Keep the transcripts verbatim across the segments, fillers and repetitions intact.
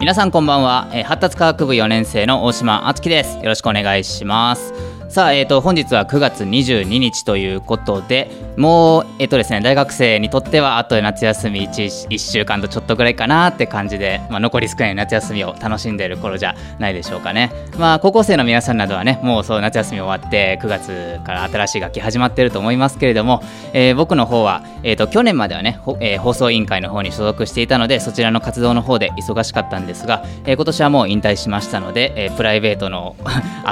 皆さんこんばんは、えー、発達科学部よねん生の大島敦樹です。よろしくお願いします。さあ、えー、と本日はくがつにじゅうににちということで、もう、えーとですね、大学生にとってはあと夏休み 1, 1週間とちょっとぐらいかなって感じで、まあ、残り少ない夏休みを楽しんでいる頃じゃないでしょうかね。まあ、高校生の皆さんなどはね、もうそう夏休み終わってくがつから新しい学期始まっていると思いますけれども、えー、僕の方は、えー、と去年まではね、えー、放送委員会の方に所属していたので、そちらの活動の方で忙しかったんですが、えー、今年はもう引退しましたので、えー、プライベートの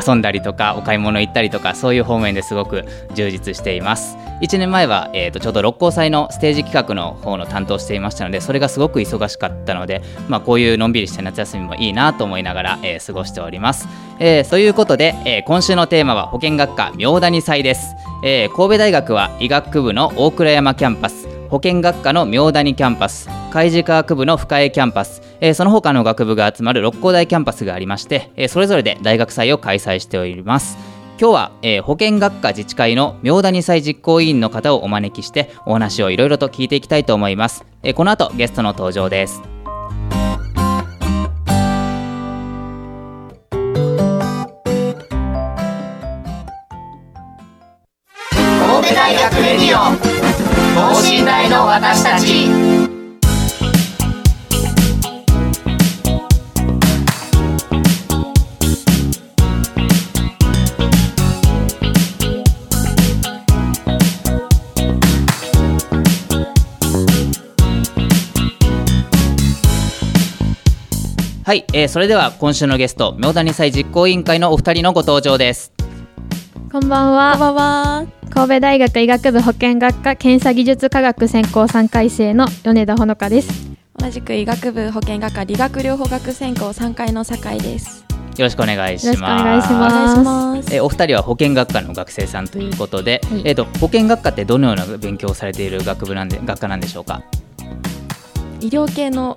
遊んだりとかお買い物行ったりとか、そういう方面ですごく充実しています。いちねんまえは、えー、とちょうど六甲祭のステージ企画の方の担当していましたので、それがすごく忙しかったので、まあ、こういうのんびりした夏休みもいいなと思いながら、えー、過ごしております。えー、ということで、えー、今週のテーマは保健学科妙谷祭です。えー、神戸大学は医学部の大倉山キャンパス、保健学科の妙谷キャンパス、海事科学部の深江キャンパス、えー、その他の学部が集まる六甲台キャンパスがありまして、えー、それぞれで大学祭を開催しております。今日は、えー、保健学科自治会の妙谷祭実行委員の方をお招きしてお話をいろいろと聞いていきたいと思います。えー、この後ゲストの登場です。神戸大学レディオ等身大の私たち。はい、えー、それでは今週のゲスト、妙谷祭実行委員会のお二人のご登場です。こんばんは。こんばんは。神戸大学医学部保健学科検査技術科学専攻さんかい生の米田ほのかです。同じく医学部保健学科理学療法学専攻さんかいの堺です。よろしくお願いします。よろしくお願いします。えー、お二人は保健学科の学生さんということで、はい、えーと、保健学科ってどのような勉強をされている学部なんで、学科なんでしょうか？医療系の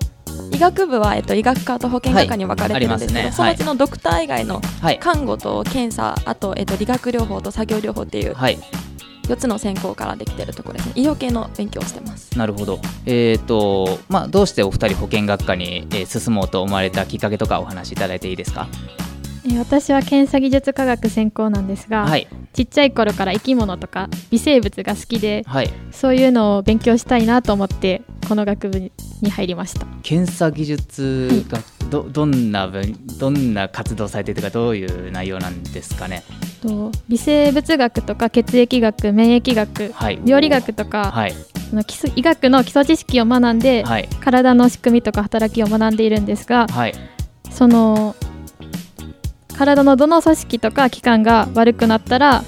医学部は、えっと、医学科と保健学科に分かれてるんですけど、はいね、そのうちのドクター以外の看護と検査、はい、あと、えっと、理学療法と作業療法っていうよっつの専攻からできてるところですね。医療系の勉強をしてます。なるほど。えーとまあ、どうしてお二人保健学科に進もうと思われたきっかけとかお話しいただいていいですか？私は検査技術科学専攻なんですが、はい、ちっちゃい頃から生き物とか微生物が好きで、はい、そういうのを勉強したいなと思ってこの学部に入りました。検査技術が ど, どんな分どんな活動されているとか、どういう内容なんですかね？と微生物学とか血液学、免疫学、はい、病理学とか、はい、の基礎医学の基礎知識を学んで、はい、体の仕組みとか働きを学んでいるんですが、はい、その体のどの組織とか器官が悪くなったら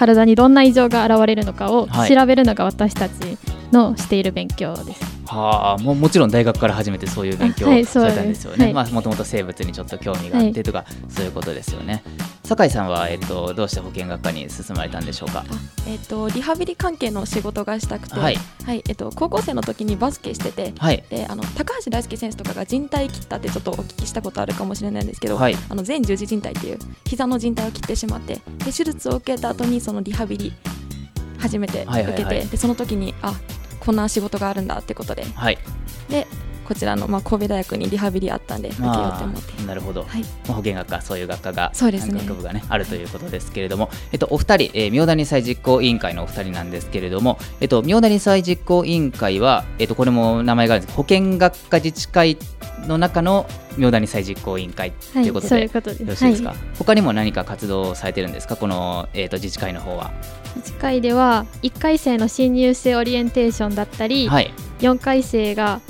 体にどんな異常が現れるのかを調べるのが私たちのしている勉強です。はい、はあ、もうもちろん大学から初めてそういう勉強をされたんですよね。はい、まあ、もともと生物にちょっと興味があってとか、はい、そういうことですよね。堺さんは、えっと、どうして保健学科に進まれたんでしょうか？えっと、リハビリ関係の仕事がしたくて、はいはいえっと、高校生の時にバスケしてて、はい、であの高橋大輔選手とかが靭帯切ったってちょっとお聞きしたことあるかもしれないんですけど、はい、あの前十字靭帯っていう膝の靭帯を切ってしまって、で手術を受けた後にそのリハビリ初めて受けて、はいはいはい、でその時にあこんな仕事があるんだってことで、はい、でこちらの、まあ、神戸大学にリハビリあったんで受けようと思って。なるほど、はいまあ、保健学科そういう学科がそうです、ね、学部が、ね、あるということですけれども、えっと、お二人、えー、妙谷祭実行委員会のお二人なんですけれども、えっと、妙谷祭実行委員会は、えっと、これも名前があるんですけど、保健学科自治会の中の妙谷祭実行委員会ということで、はい、そういうことです。よろしいですか？はい、他にも何か活動されてるんですか？この、えーと、自治会の方は。自治会ではいっかい生の新入生オリエンテーションだったり、はい、よんかい生が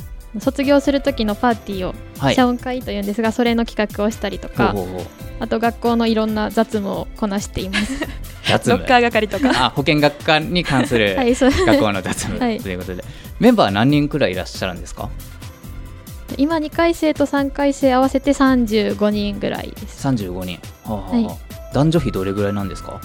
卒業する時のパーティーを、はい、謝恩会というんですが、それの企画をしたりとか、ほうほうほう、あと学校のいろんな雑務をこなしていますロッカー係とかあ保健学科に関する学校の雑務、はい、ということで、はい、メンバー何人くらいいらっしゃるんですか？今にかい生とさんかい生合わせてさんじゅうごにんぐらいです。さんじゅうごにん、はあはあはい、男女比どれぐらいなんですか？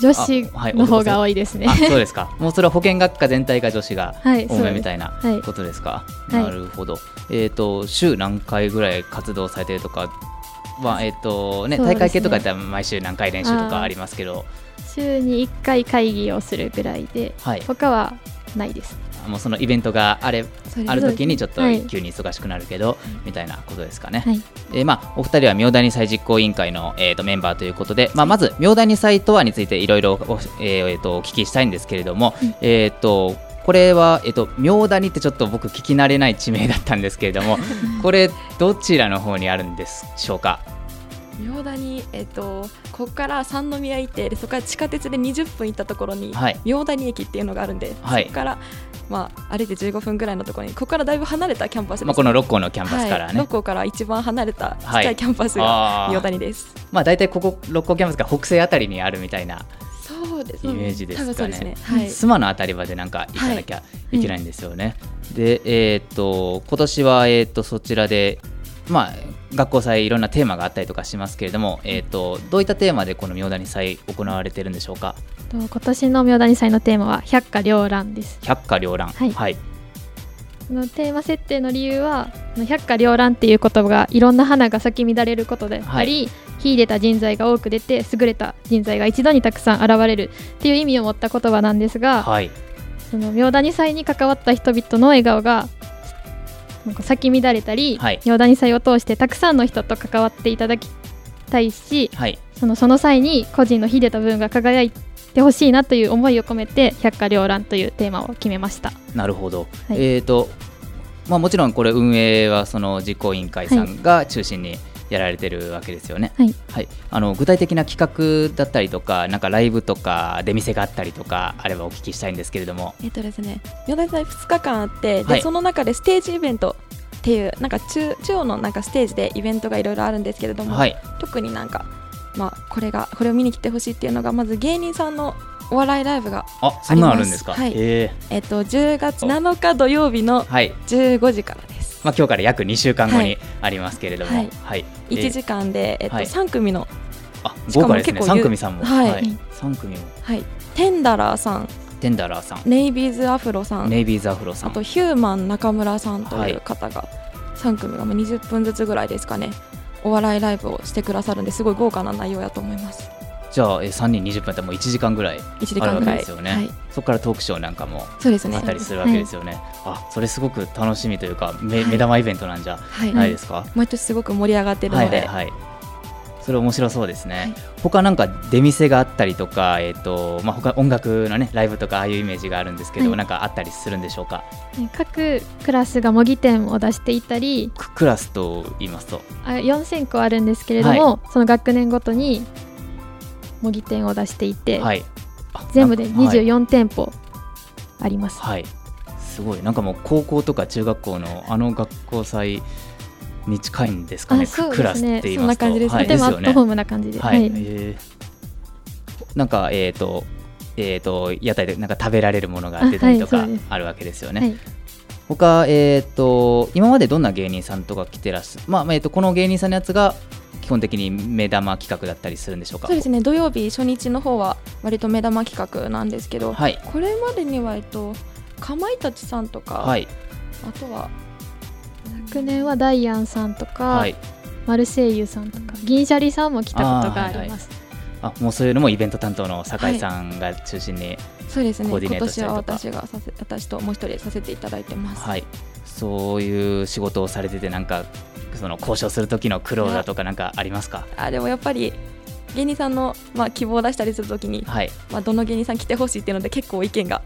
女子の方が多いですね、はい、あそうですか。もうそれは保健学科全体が女子が多めみたいなことですか、はいですはい、なるほど、えーと、週何回ぐらい活動されてるとかは、えーとねね、大会系とかだったら毎週何回練習とかありますけど週にいっかい会議をするぐらいで、はい、他はないです。もうそのイベントがあれある時にちょっと急に忙しくなるけど、はい、みたいなことですかね、はい。えーまあ、お二人は明大に再実行委員会の、えー、とメンバーということで、まあ、まず明大に再とはについていろいろお聞きしたいんですけれども、はい、えー、とこれは、えー、と明大にってちょっと僕聞き慣れない地名だったんですけれどもこれどちらの方にあるんでしょうか？明大に、えー、とここから三宮行ってそこから地下鉄でにじゅっぷん行ったところに、はい、明大に駅っていうのがあるんで、はい、そこからまあ、歩いてじゅうごふんぐらいのところにここからだいぶ離れたキャンパスです、ね。まあ、このろっ校のキャンパスからね、はい、ろっ校から一番離れた小さいキャンパスが明大にです。はい、あまあ、大体こころっ校キャンパスが北西あたりにあるみたいなイメージですかね。須磨のあたりまでなんか行かなきゃいけないんですよね、はい、で、えー、と今年は、えー、とそちらで、まあ、学校祭いろんなテーマがあったりとかしますけれども、えー、とどういったテーマでこの明大に祭行われてるんでしょうか？今年の明大に祭のテーマは百花繚乱です。百花繚乱、はいはい、のテーマ設定の理由は百花繚乱っていう言葉がいろんな花が咲き乱れることであり、はい、秀でた人材が多く出て優れた人材が一度にたくさん現れるっていう意味を持った言葉なんですが、はい、その明大に祭に関わった人々の笑顔がなんか咲き乱れたり、はい、明大に祭を通してたくさんの人と関わっていただきたいし、はい、そのその際に個人の秀でた部分が輝いててほしいなという思いを込めて百花繚乱というテーマを決めました。なるほど、はい、えーとまあ、もちろんこれ運営はその実行委員会さんが中心にやられてるわけですよね、はいはい、あの具体的な企画だったりとかなんかライブとか出店があったりとかあればお聞きしたいんですけれども。えーとですね、明大祭ふつかかんあってで、はい、その中でステージイベントっていうなんか 中, 中央のなんかステージでイベントがいろいろあるんですけれども、はい、特になんかまあ、これがこれを見に来てほしいっていうのがまず芸人さんのお笑いライブがあります。あ、そんなのあるんですか？はい、えー、えっとじゅうがつなのか土曜日のじゅうごじからです、はい、まあ、今日から約にしゅうかんごにありますけれども、はいはいはい、いちじかんで、えっとはい、さん組のあ豪華ですね。さん組さんも、はいはい、さん組も、はい、テンダラーさんテンダラーさんネイビーズアフロさんネイビーズアフロさんあとヒューマン中村さんという方が、はい、さん組がもうにじゅっぷんずつぐらいですかねお笑いライブをしてくださるんですごい豪華な内容だと思います。じゃあさんにんにじゅっぷんってもういちじかんぐらいあるわけですよね、はい、そこからトークショーなんかもあったりするわけですよね。そうですね、あそれすごく楽しみというか、はい、目, 目玉イベントなんじゃないですか、はいはい、毎年すごく盛り上がってるので、はいはいはい、それ面白そうですね、はい、他なんか出店があったりとか、えーとまあ、他音楽の、ね、ライブとかああいうイメージがあるんですけど、はい、なんかあったりするんでしょうか？各クラスが模擬店を出していたりクラスと言いますとあよん選考あるんですけれども、はい、その学年ごとに模擬店を出していて、はい、全部でにじゅうよん店舗あります、はいはい、すごいなんかもう高校とか中学校のあの学校祭に近いんですかね。そうですね、クラスって言いますとそんな感じです、はい、とてもアットホームな感じで、はいはい、えー、なんか、えーとえー、と屋台でなんか食べられるものが出たりとかあるわけですよね、はい、他、えー、と今までどんな芸人さんとか来てらっしゃる、まあえー、とこの芸人さんのやつが基本的に目玉企画だったりするんでしょうか？そうですね、土曜日初日の方は割と目玉企画なんですけど、はい、これまでには、えー、とかまいたちさんとか、はい、あとは昨年はダイアンさんとか、はい、マルセイユさんとか銀シャリさんも来たことがあります。あ、はいはい、あもうそういうのもイベント担当の堺さんが中心に、はい、そうですね、コーディネートしたりとか今年は私がさせ私ともう一人させていただいてます、はい、そういう仕事をされててなんかその交渉する時の苦労だとかなんかありますか？あでもやっぱり芸人さんの、まあ、希望を出したりするときに、はい、まあ、どの芸人さん来てほしいっていうので結構意見が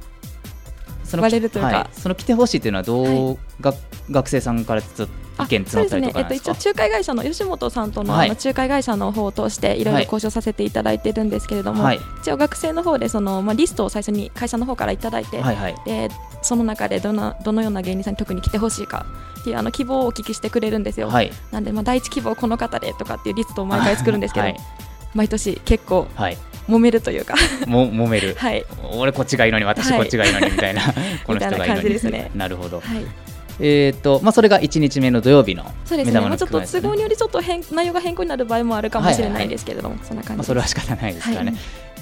その割れるというか、はい、その来てほしいというのはどう、はい、が学生さんからちょっと意見募ったりとかなんですか？そうですね、えっと、一応仲介会社の吉本さんとの、はい、仲介会社の方を通していろいろ交渉させていただいてるんですけれども、はい、一応学生の方でその、まあ、リストを最初に会社の方からいただいて、はいはい、でその中でどの、どのような芸人さんに特に来てほしいかっていうあの希望をお聞きしてくれるんですよ、はい、なんで、まあ、第一希望この方でとかっていうリストを毎回作るんですけど、はい、毎年結構、はい、揉めるというかも揉める、はい、俺こっちがいいのに私こっちがいいのにみたいな、はい、この人がいいのにですね。なるほど、はい。えーとまあ、それがいちにちめの土曜日の目玉の企画ですね。そうですね、まあ、ちょっと都合によりちょっと変内容が変更になる場合もあるかもしれないですけれども、はいはいはい、そんな感じ、まあ、それは仕方ないですからね、は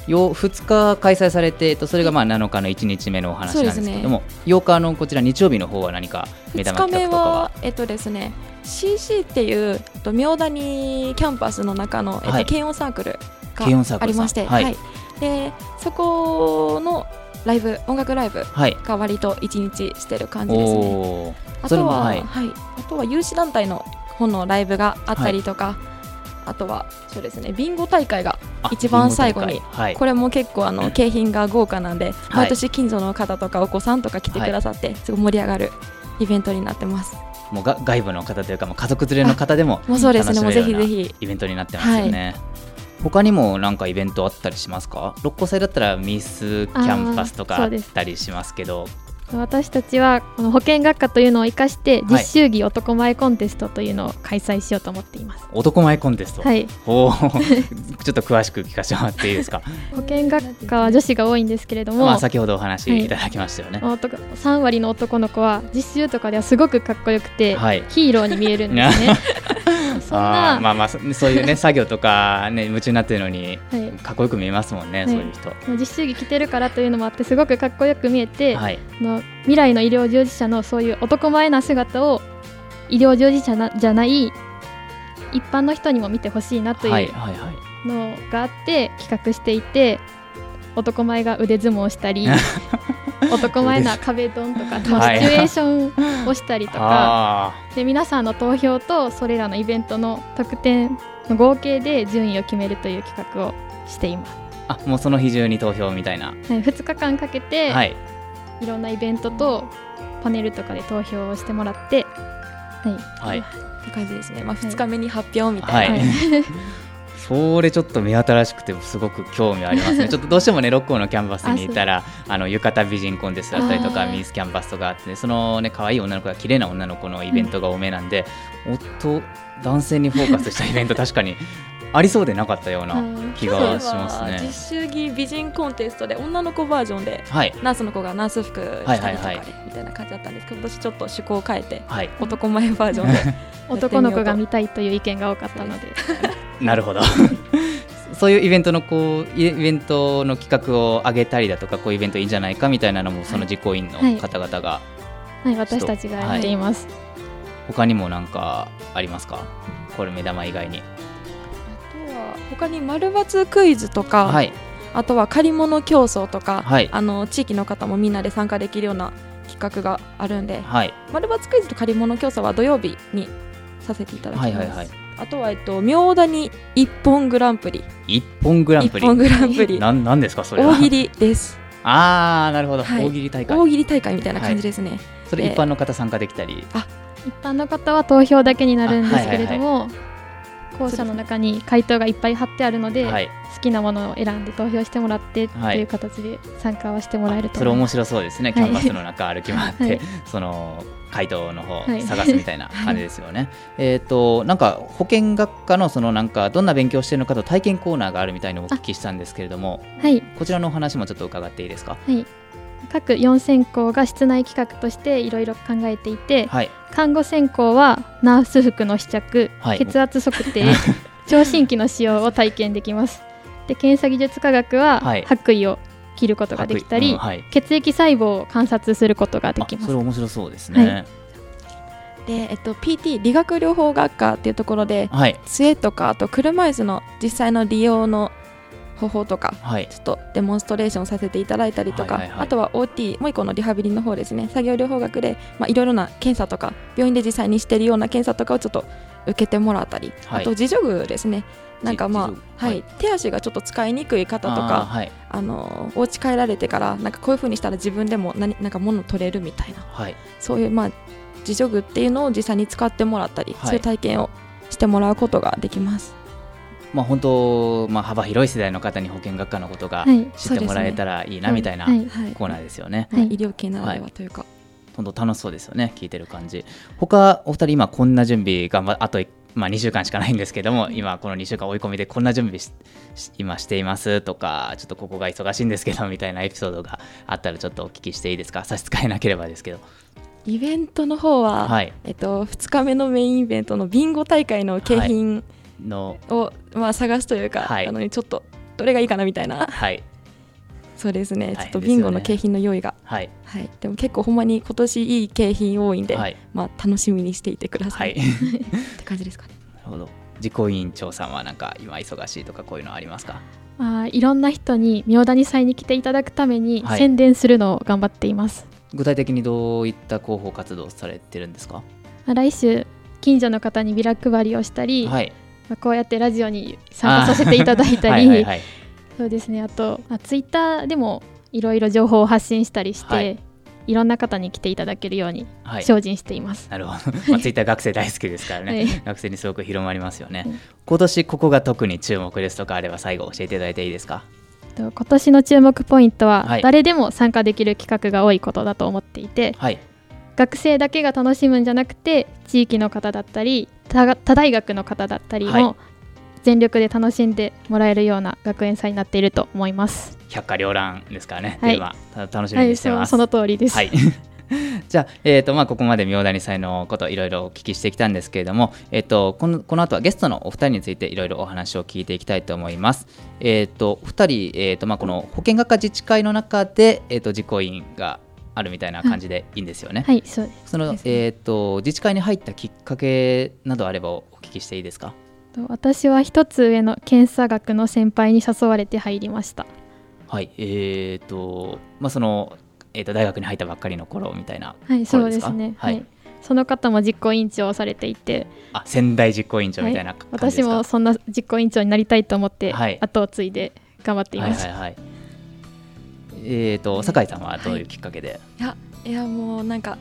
い。よふつか開催されて、えっと、それがまあなのかのいちにちめのお話なんですけれども、ね、ようかのこちら日曜日の方は何か目玉企画とかは。ふつかめは、えっとですね、シーシー っていう明谷キャンパスの中の、はい、軽音サークルがありまして、はいはい、でそこのライブ音楽ライブが割といちにちしてる感じですね、はい。あとは、はいはい、あとは有志団体の方のライブがあったりとか、はい、あとはそうですね、ビンゴ大会が一番最後に、はい、これも結構あの景品が豪華なんで、はい、毎年近所の方とかお子さんとか来てくださって、はい、すごい盛り上がるイベントになってます。もうが外部の方というかもう家族連れの方でも楽しめるようなイベントになってますよね。他にも何かイベントあったりしますか？六甲祭だったらミスキャンパスとかあったりしますけど、私たちはこの保健学科というのを生かして実習着男前コンテストというのを開催しようと思っています。はい、男前コンテスト、はい、おちょっと詳しく聞かせてもらっていいですか？保健学科は女子が多いんですけれども、まあ、先ほどお話いただきましたよね、はい、さんわりの男の子は実習とかではすごくかっこよくて、はい、ヒーローに見えるんですねそんなあまあまあそういうね作業とか、ね、夢中になってるのにかっこよく見えますもんね、はい、そういう人、はい、実習着着てるからというのもあってすごくかっこよく見えて、はい、の未来の医療従事者のそういう男前な姿を医療従事者なじゃない一般の人にも見てほしいなというのがあって企画していて、男前が腕相撲したり男前な壁ドンとかシチュエーションをしたりとかで、皆さんの投票とそれらのイベントの得点の合計で順位を決めるという企画をしています。あ、もうその日中に投票みたいな、はい、ふつかかんかけて、はい、いろんなイベントとパネルとかで投票をしてもらって、はいはい、って感じですね、まあ、ふつかめに発表みたいな、はいはいそれちょっと目新しくてすごく興味ありますねちょっとどうしてもね六甲のキャンパスにいたらあの浴衣美人コンテストだったりとかミスキャンパスとかあって、ね、そのね可愛い女の子が綺麗な女の子のイベントが多めなんで、うん、夫男性にフォーカスしたイベント確かにありそうでなかったような気がしますね。実習着美人コンテストで女の子バージョンで、はい、ナースの子がナース服したりとか、ねはいはいはい、みたいな感じだったんですけど、今年ちょっと趣向を変えて、はい、男前バージョンで男の子が見たいという意見が多かったのでなるほどそういうイベントのこうイベントの企画を上げたりだとか、こういうイベントいいんじゃないかみたいなのもその実行委員の方々が、はいはい、私たちがやっています、はい、他にも何かありますか？これ目玉以外に他に丸抜クイズとか、はい、あとは借り物競争とか、はい、あの地域の方もみんなで参加できるような企画があるんで、はい、丸抜クイズと借り物競争は土曜日にさせていただきます、はいはいはい。あとは、えっと、明谷一本グランプリ一本グランプリ一本グランプリな、なんですかそれは？大喜利です。あーなるほど、はい、大喜利大会大喜利大会みたいな感じですね、はい、それ一般の方参加できたり、あ一般の方は投票だけになるんですけれども、校舎の中に回答がいっぱい貼ってあるので、はい、好きなものを選んで投票してもらってという形で参加はしてもらえると思います。それ面白そうですね、はい、キャンパスの中歩き回って、はい、その回答の方探すみたいな感じですよね、はいはい、えーと、なんか保健学科のそのなんかどんな勉強しているのかと体験コーナーがあるみたいにお聞きしたんですけれども、はい、こちらのお話もちょっと伺っていいですか？はい、各よん専攻が室内企画としていろいろ考えていて、はい、看護専攻はナース服の試着、はい、血圧測定聴診器の使用を体験できます。で検査技術科学は白衣を着ることができたり、はいうんはい、血液細胞を観察することができます。それ面白そうですね、はい。でえっと、ピーティー 理学療法学科っていうところで、はい、杖とかあと車椅子の実際の利用の方法とか、はい、ちょっとデモンストレーションさせていただいたりとか、はいはいはい、あとは オーティー もう一個のリハビリの方ですね、作業療法学でいろいろな検査とか病院で実際にしているような検査とかをちょっと受けてもらったり、はい、あと自助具ですね、なんか、まあはいはい、手足がちょっと使いにくい方とかあ、はい、あのお家帰られてからなんかこういう風にしたら自分でも何なんか物を取れるみたいな、はい、そういう、まあ、自助具っていうのを実際に使ってもらったり、はい、そういう体験をしてもらうことができます。まあ、本当、まあ、幅広い世代の方に保健学科のことが知ってもらえたらいいなみたいなコーナーですよね、はいはいはいはい、医療系ならではというか、はい、本当楽しそうですよね、聞いてる感じ。他お二人今こんな準備があと、まあ、にしゅうかんしかないんですけども、今このにしゅうかん追い込みでこんな準備し今していますとか、ちょっとここが忙しいんですけどみたいなエピソードがあったらちょっとお聞きしていいですか。差し支えなければですけど。イベントの方は、はい、えっと、ふつかめのメインイベントのビンゴ大会の景品を、はいまあ、探すというか、はい、あのちょっとどれがいいかなみたいな、はい、そうですね、ちょっとビンゴの景品の用意が、はいはい、でも結構ほんまに今年いい景品多いんで、はいまあ、楽しみにしていてください、はい、って感じですかね。なるほど。自己委員長さんはなんか今忙しいとかこういうのありますか。まあ、いろんな人に妙田に祭に来ていただくために宣伝するのを頑張っています、はい。具体的にどういった広報活動をされてるんですか。来週近所の方にビラ配りをしたり、はいまあ、こうやってラジオに参加させていただいたりはいはい、はい、そうですね。あと、まあ、ツイッターでもいろいろ情報を発信したりして、はい、いろんな方に来ていただけるように精進しています、はい、なるほど、まあ、ツイッター学生大好きですからね、はい、学生にすごく広まりますよね、はい、今年ここが特に注目ですとかあれば最後教えていただいていいですか。今年の注目ポイントは誰でも参加できる企画が多いことだと思っていて、はい、学生だけが楽しむんじゃなくて地域の方だったり 他, 他大学の方だったりも全力で楽しんでもらえるような学園祭になっていると思います。百花繚乱ですからね、はい、楽しみにしてます、はい、そ, その通りです、はいじゃあ、えーとまあ、ここまで妙谷祭のこといろいろお聞きしてきたんですけれども、えー、とこのこの後はゲストのお二人についていろいろお話を聞いていきたいと思います。えー、とお二人、えーとまあ、この保健学科自治会の中で、えー、と自己委員があるみたいな感じでいいんですよね。はい、そうです。その、えー、と自治会に入ったきっかけなどあればお聞きしていいですか。私は一つ上の検査学の先輩に誘われて入りました。はい、えーとまあ、そのえー、と大学に入ったばっかりの頃みたいな頃ですか。はい、そうですね、はいはい、その方も実行委員長をされていて、あ、先代実行委員長みたいな感じですか。はい、私もそんな実行委員長になりたいと思って、はい、後を継いで頑張っています。はいはいはい。えーと、堺さんはどういうきっかけで、はい、いや、いやもうなんか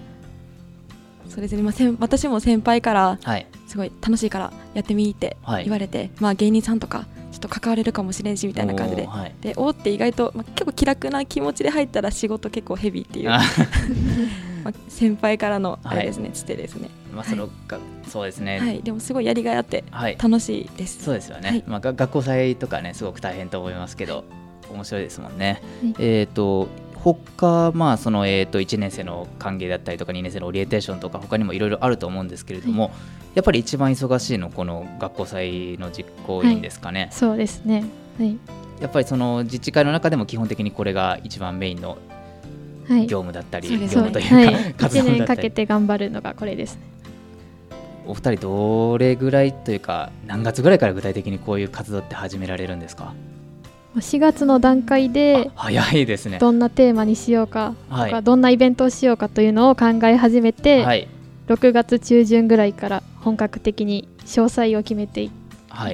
そうですね、まあ、私も先輩からすごい楽しいからやってみって言われて、はいまあ、芸人さんとかちょっと関われるかもしれんしみたいな感じで、おー、はい、でおーって意外と、まあ、結構気楽な気持ちで入ったら仕事結構ヘビーっていうまあ先輩からのあれですね、つてですね。まあそのがそうですね、はい、でもすごいやりがいあって楽しいです、はい、そうですよね、はいまあ、学校祭とかねすごく大変と思いますけど面白いですもんね、はい、えーと他、まあそのえー、といちねん生の歓迎だったりとかにねん生のオリエンテーションとか他にもいろいろあると思うんですけれども、はい、やっぱり一番忙しいのこの学校祭の実行委員ですかね、はい、そうですね、はい、やっぱりその自治会の中でも基本的にこれが一番メインの業務だったり、はい、業務というか、はい、活動だったり、いちねんかけて頑張るのがこれですね。お二人どれぐらいというか何月ぐらいから具体的にこういう活動って始められるんですか。しがつの段階で早いですね。どんなテーマにしようかとか、はい、どんなイベントをしようかというのを考え始めて、はい、ろくがつ中旬ぐらいから本格的に詳細を決めてい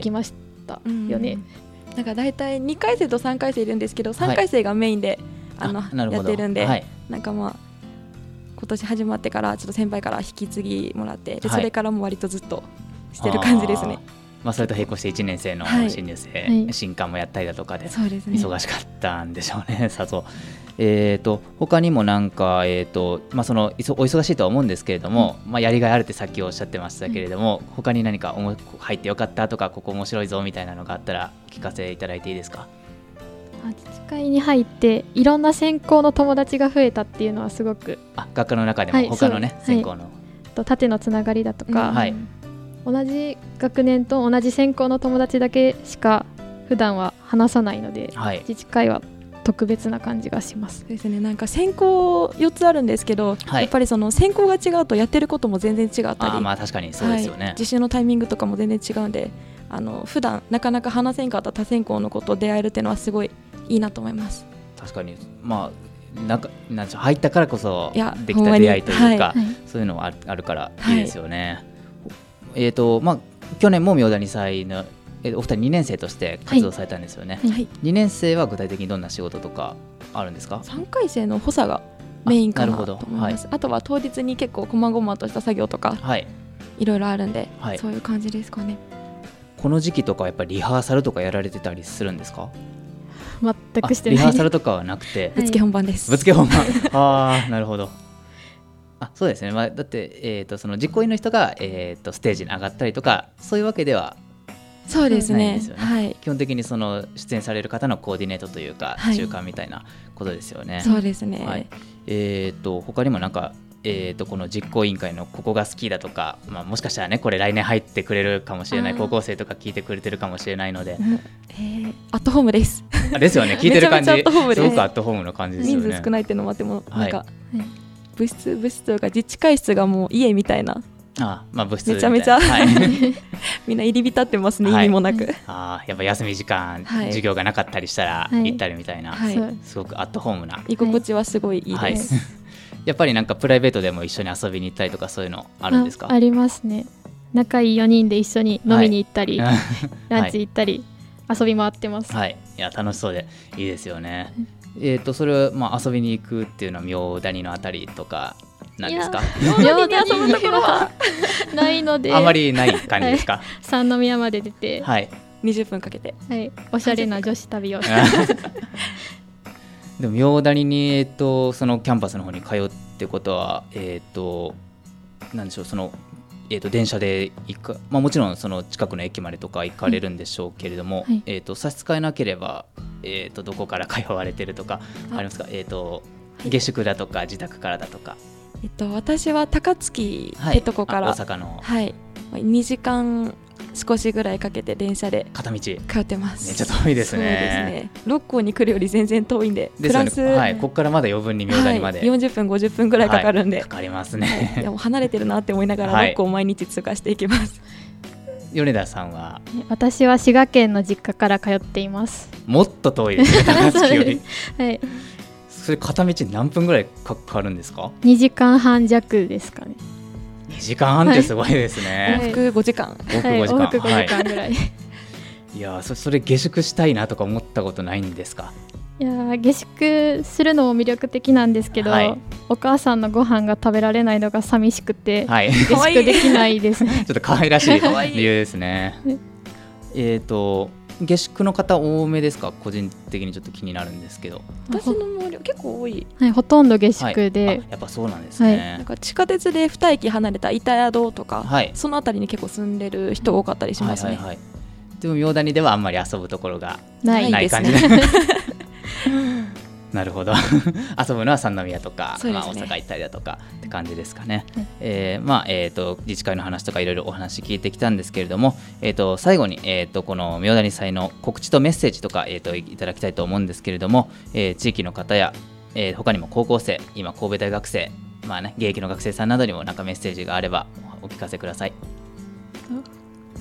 きましたよね、はい、なんかだいたいにかい生とさんかい生いるんですけどさんかい生がメインで、はい、あのやってるんで、はい、なんかまあ今年始まってからちょっと先輩から引き継ぎもらってでそれからも割とずっとしてる感じですね、はいまあ、それと並行していちねん生の新入生、はいはい、新刊もやったりだとかで忙しかったんでしょうね。さぞ、えーと、他にもなんか、えーとまあ、そのお忙しいとは思うんですけれども、うんまあ、やりがいあるってさっきおっしゃってましたけれども、うん、他に何か入ってよかったとかここ面白いぞみたいなのがあったらお聞かせいただいていいですか。自治会に入っていろんな専攻の友達が増えたっていうのはすごく、あ、学科の中でも他のね、はい、専攻の、はい、と縦のつながりだとか、うんはい同じ学年と同じ専攻の友達だけしか普段は話さないので、はい、自治会は特別な感じがしますですね。なんか専攻よっつあるんですけど、はい、やっぱりその専攻が違うとやってることも全然違ったり、あ、まあ確かにそうですよね、はい、実習のタイミングとかも全然違うんであの普段なかなか話せんかった他専攻のことと出会えるっていうのはすごいいいなと思います。確かに、まあなんかなんか入ったからこそできた出会いというか、はい、そういうのもあるからいいですよね、はいえーとまあ、去年も妙谷祭の、えー、お二人にねん生として活動されたんですよね、はい、にねん生は具体的にどんな仕事とかあるんですか。さんかい生の補佐がメインかなと思います。 あ,、はい、あとは当日に結構こまごまとした作業とか、はい、いろいろあるんで、はい、そういう感じですかね。この時期とかやっぱりリハーサルとかやられてたりするんですか。全くしてない。リハーサルとかはなくて、はい、ぶつけ本番です。ぶつけ本番あーなるほど。あ、そうですね、まあ、だって、えー、とその実行委員の人が、えー、とステージに上がったりとかそういうわけではそうです ね, ですね、はい、基本的にその出演される方のコーディネートというか、はい、中間みたいなことですよね。そうですね、はい、えー、と他にもなんか、えー、とこの実行委員会のここが好きだとか、まあ、もしかしたらねこれ来年入ってくれるかもしれない高校生とか聞いてくれてるかもしれないので、うんえー、アットホームですですよね、聞いてる感じめちゃめちゃアットホームです。すごくアットホームの感じですよね。人数少ないっていうのもあってもなんか、はいはい、部室部室とか自治会室がもう家みたいな。ああ、まあ、部室みたいな。めちゃめちゃ、はい、みんな入り浸ってますね、はい、意味もなく、うん、あやっぱ休み時間、はい、授業がなかったりしたら行ったりみたいな、はいはい、すごくアットホームな居心地はすごいいいです、はい、やっぱりなんかプライベートでも一緒に遊びに行ったりとかそういうのあるんですか？ あ, ありますね。仲いいよにんで一緒に飲みに行ったり、はい、ランチ行ったり、はい、遊び回ってます、はい、いや楽しそうでいいですよね、うん、えー、とそれを、まあ、遊びに行くっていうのは妙谷のあたりとかなんですか？妙谷に遊ぶところはないのであまりない感じですか？はい、三宮まで出て、はい、にじゅっぷんかけて、はい、おしゃれな女子旅をでも妙谷に、えー、とそのキャンパスの方に通うってことは、えー、となんでしょう、その、えー、と電車で行く、まあ、もちろんその近くの駅までとか行かれるんでしょうけれども、はい、えー、と差し支えなければ、えー、とどこから通われてるとかありますか？えー、と下宿だとか自宅からだとか。えっと、私は高槻ってとこから、はい、大阪の、はい、にじかん少しぐらいかけて電車で片道通ってます。めっちゃ遠いです ね, そうですね。六甲に来るより全然遠いん で, で、ね、プラス、はい、ここからまだ余分に妙谷まで、はい、よんじゅっぷんごじゅっぷんぐらいかかるんで、はい、かかりますね、はい、でも離れてるなって思いながら六甲を毎日通過していきます、はい、米田さんは？私は滋賀県の実家から通っています。もっと遠いですね高槻よりはい、それ片道何分ぐらいかかるんですか？にじかんはん弱ですかね。にじかんはんってすごいですね、はい、往復ごじかん、往復ごじかんぐらい、はい、いや そ, それ下宿したいなとか思ったことないんですか？いや下宿するのも魅力的なんですけど、はい、お母さんのご飯が食べられないのが寂しくて、はい、下宿できないですねちょっと可愛らしい理由ですねえーと下宿の方多めですか？個人的にちょっと気になるんですけど。私の周りは結構多い、はい、ほとんど下宿で、はい、やっぱそうなんですね、はい、なんか地下鉄でに駅離れた板宿とか、はい、そのあたりに結構住んでる人多かったりしますね、はいはいはい、でも妙谷ではあんまり遊ぶところがない感じですねなるほど遊ぶのは三宮とか、ね、まあ、大阪行ったりだとかって感じですかね、うん、えー、まあ、えーと自治会の話とかいろいろお話聞いてきたんですけれども、えーと最後に、えーとこの妙谷祭の告知とメッセージとか、えーといただきたいと思うんですけれども、えー、地域の方や、えー、他にも高校生、今神戸大学生、まあね、現役の学生さんなどにもなんかメッセージがあればお聞かせください。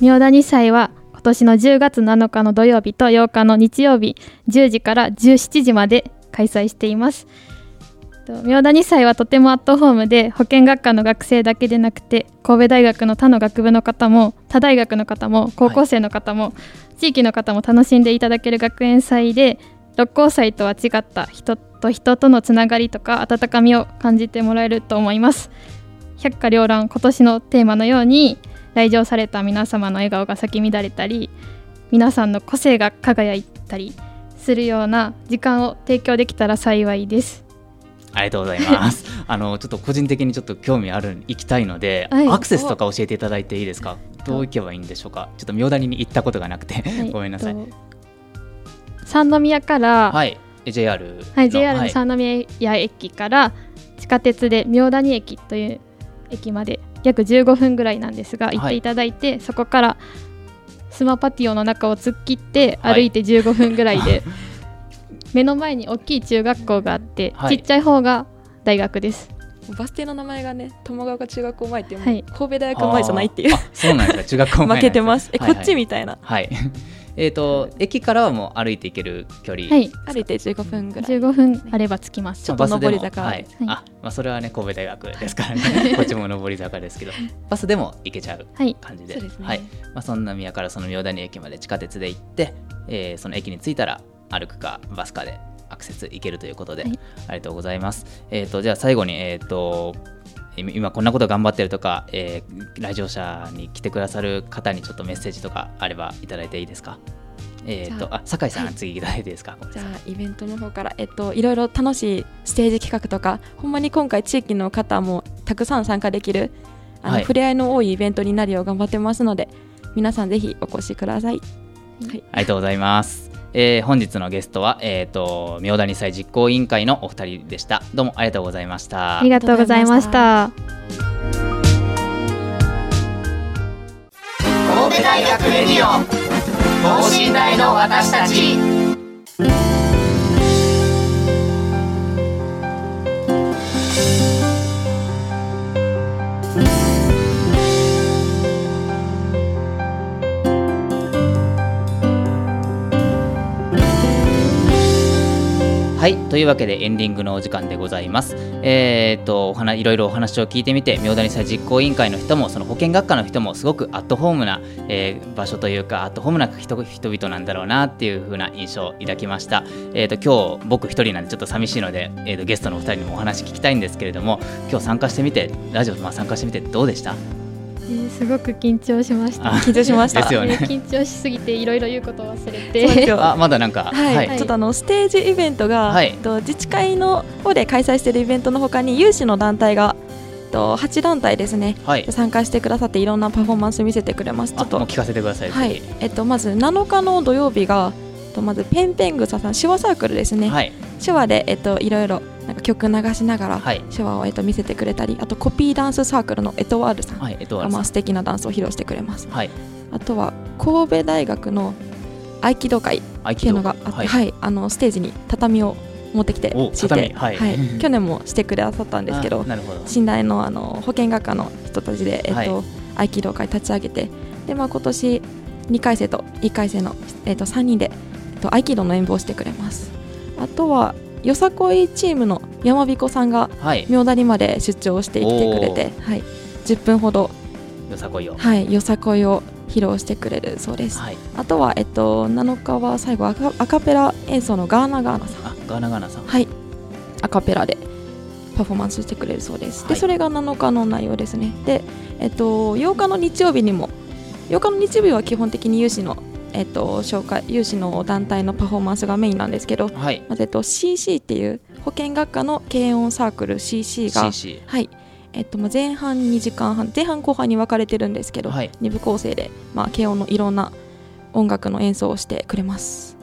妙谷祭は今年のじゅうがつなのかの土曜日とようかの日曜日、じゅうじからじゅうしちじまで開催しています。妙谷祭はとてもアットホームで、保健学科の学生だけでなくて神戸大学の他の学部の方も他大学の方も高校生の方も、はい、地域の方も楽しんでいただける学園祭で、六甲祭とは違った人と人とのつながりとか温かみを感じてもらえると思います。百花繚乱、今年のテーマのように来場された皆様の笑顔が咲き乱れたり、皆さんの個性が輝いたりするような時間を提供できたら幸いです。ありがとうございますあのちょっと個人的にちょっと興味ある、行きたいので、はい、アクセスとか教えていただいていいですか？どう行けばいいんでしょうか？ちょっと妙谷に行ったことがなくて、はい、ごめんなさい。三宮から、はい、ジェイアール の、はい、ジェイアール の三宮駅から地下鉄で妙谷駅という駅まで約じゅうごふんぐらいなんですが、行っていただいて、はい、そこからスマパティオの中を突っ切って歩いてじゅうごふんぐらいで、はい、目の前に大きい中学校があって、はい、ちっちゃい方が大学です。バス停の名前がね、友ヶ丘中学校前って、はい、神戸大学前じゃないっていう。ああ、そうなんですか、中学校前なんです負けてますえ、はいはい、こっちみたいな、はい、えーと駅からはもう歩いていける距離、はい、歩いてじゅうごふんぐらい、じゅうごふんあれば着きます。ちょっと上り坂、はいはい、あ、まあ、それはね神戸大学ですからね、はい、こっちも上り坂ですけどバスでも行けちゃう感じで、はい、そうですね、はい、まあ、そんな宮からその妙谷駅まで地下鉄で行って、えー、その駅に着いたら歩くかバスかでアクセス行けるということで、はい、ありがとうございます。えーとじゃあ最後に、えーと今こんなこと頑張ってるとか、えー、来場者に来てくださる方にちょっとメッセージとかあればいただいていいですか？えー、とああ堺さん、はい、次いただいていいですか？じゃあイベントの方から、えっと、いろいろ楽しいステージ企画とか、ほんまに今回地域の方もたくさん参加できるあの、はい、触れ合いの多いイベントになるよう頑張ってますので、皆さんぜひお越しください、はい、ありがとうございます。えー、本日のゲストは、えー、と明大日祭実行委員会のお二人でした。どうもありがとうございました。ありがとうございました。神戸大学レディオン、等身大の私たち。はい、というわけでエンディングのお時間でございます。えー、とお話いろいろお話を聞いてみて、明大日祭実行委員会の人もその保健学科の人もすごくアットホームな、えー、場所というかアットホームな 人, 人々なんだろうなっていう風な印象を抱きました。えー、と今日僕一人なんでちょっと寂しいので、えー、とゲストのお二人にもお話聞きたいんですけれども、今日参加してみてラジオ、まあ、参加してみてどうでした？えー、すごく緊張しました。緊張しましたですよね。緊張しすぎていろいろ言うことを忘れてあまだなんか、はいはい、ちょっとあのステージイベントが、はい、と自治会の方で開催しているイベントの他に有志の団体がとはちだんたいですね、はい、参加してくださっていろんなパフォーマンス見せてくれます。ちょっともう聞かせてください。はい、えっと、まずなのかの土曜日がとまずペンペングサさん手話サークルですね、はい、手話で、えっと、いろいろなんか曲流しながら手話を、えっと、見せてくれたり、あとコピーダンスサークルのエトワールさんが、はい、まあ、素敵なダンスを披露してくれます。はい、あとは神戸大学の合気道会っていうのがあって、はいはい、あのステージに畳を持ってきて敷いて、はいはい、去年もしてくださったんですけど、信頼の、あの保健学科の人たちで、えっとはい、合気道会立ち上げて、で、まあ、今年にかいせいといっかいせいの、えっと、さんにんで、えっと、合気道の演舞をしてくれます。あとはよさこいチームの山彦さんが明大にまで出張してきてくれて、はいはい、じゅっぷんほどよさこいを、はい、よさこいを披露してくれるそうです。はい、あとは、えっと、なのかは最後アカ、 アカペラ演奏のガーナガーナさんあガーナガーナさん、はい、アカペラでパフォーマンスしてくれるそうです。はい、でそれがなのかの内容ですね。で、えっと、ようかの日曜日にもようかの日曜日は基本的に有志のえっと、紹介有志の団体のパフォーマンスがメインなんですけど、はい、まずえっと、シーシー っていう保健学科の軽音サークル シーシー が シーシー、はい、えっと、前半にじかんはん前半後半に分かれてるんですけど、はい、に部構成で、まあ、軽音のいろんな音楽の演奏をしてくれます。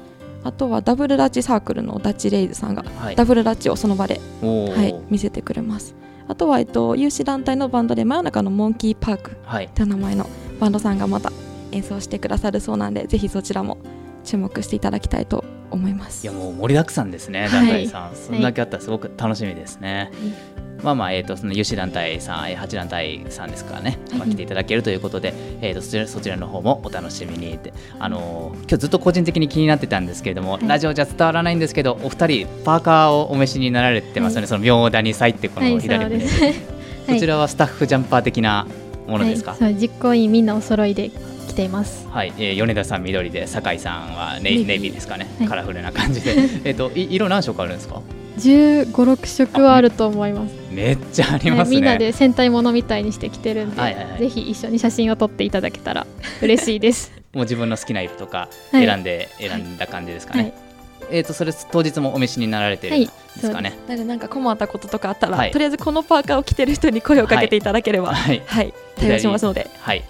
あとはダブルダッチサークルのダッチレイズさんが、はい、ダブルダッチをその場で、はい、見せてくれます。あとは、えっと、有志団体のバンドで真夜中のモンキーパークという名前のバンドさんがまた演奏してくださるそうなんで、ぜひそちらも注目していただきたいと思います。いや、もう盛りだくさんですね、団体さん、はい、そんだけあったらすごく楽しみですね。はい、まあまあ、えー、とその有志団体さんはちだんたいさんですからね、まあ、来ていただけるということで、はい、えー、とそちらそちらの方もお楽しみにって、あのー、今日ずっと個人的に気になってたんですけれども、はい、ラジオじゃ伝わらないんですけど、お二人パーカーをお召しになられてますよね。はい、その明大日祭ってこの左目で、はい、 そ, ではい、そちらはスタッフジャンパー的なものですか？はい、そう、実行委員みんなお揃いで来ています。はい、えー、米田さん緑で、堺さんはネイビーですかね、はい、カラフルな感じでえと色何色あるんですか？じゅうご、ろくしょくはあると思います。めっちゃありますね。はい、みんなで戦隊ものみたいにしてきてるんで、はいはいはい、ぜひ一緒に写真を撮っていただけたら嬉しいです。もう自分の好きな色とか選んで、はい、選んだ感じですかね。はいはい、えー、とそれ当日もお召しになられてるんですかね。はい、でなんか困ったこととかあったら、はい、とりあえずこのパーカーを着てる人に声をかけていただければ、はいはいはい、対応しますので、はい、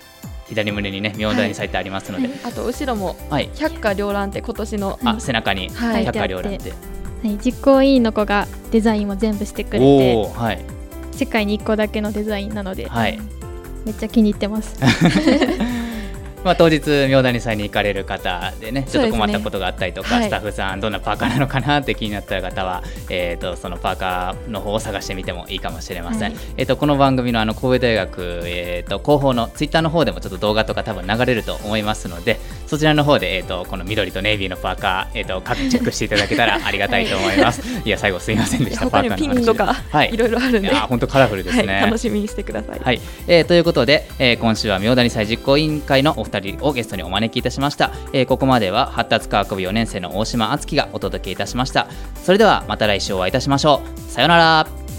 左胸にね、明大に咲いてありますので、はい、あと後ろも百花繚乱って今年の、はい、あ、背中に百花繚乱って、はい、実行委員の子がデザインを全部してくれて、はい、世界にいっこだけのデザインなので、はい、めっちゃ気に入ってます。まあ、当日明大に祭に行かれる方でね、ちょっと困ったことがあったりとか、ね、はい、スタッフさんどんなパーカーなのかなって気になった方は、えー、とそのパーカーの方を探してみてもいいかもしれません。はい、えー、とこの番組 の, あの神戸大学、えー、と広報のツイッターの方でもちょっと動画とか多分流れると思いますので、そちらの方で、えー、とこの緑とネイビーのパーカー、えー、とチェックしていただけたらありがたいと思います。はい、いや、最後すいませんでした。他にもピンとかいろいろあるんで、本当カラフルですね。はい、楽しみにしてください。はい、えー、ということで、えー、今週は明大に祭実行委員会のお二人をゲストにお招きいたしました。えー、ここまでは発達科学部よねんせいの大島敦樹がお届けいたしました。それではまた来週お会いいたしましょう。さようなら。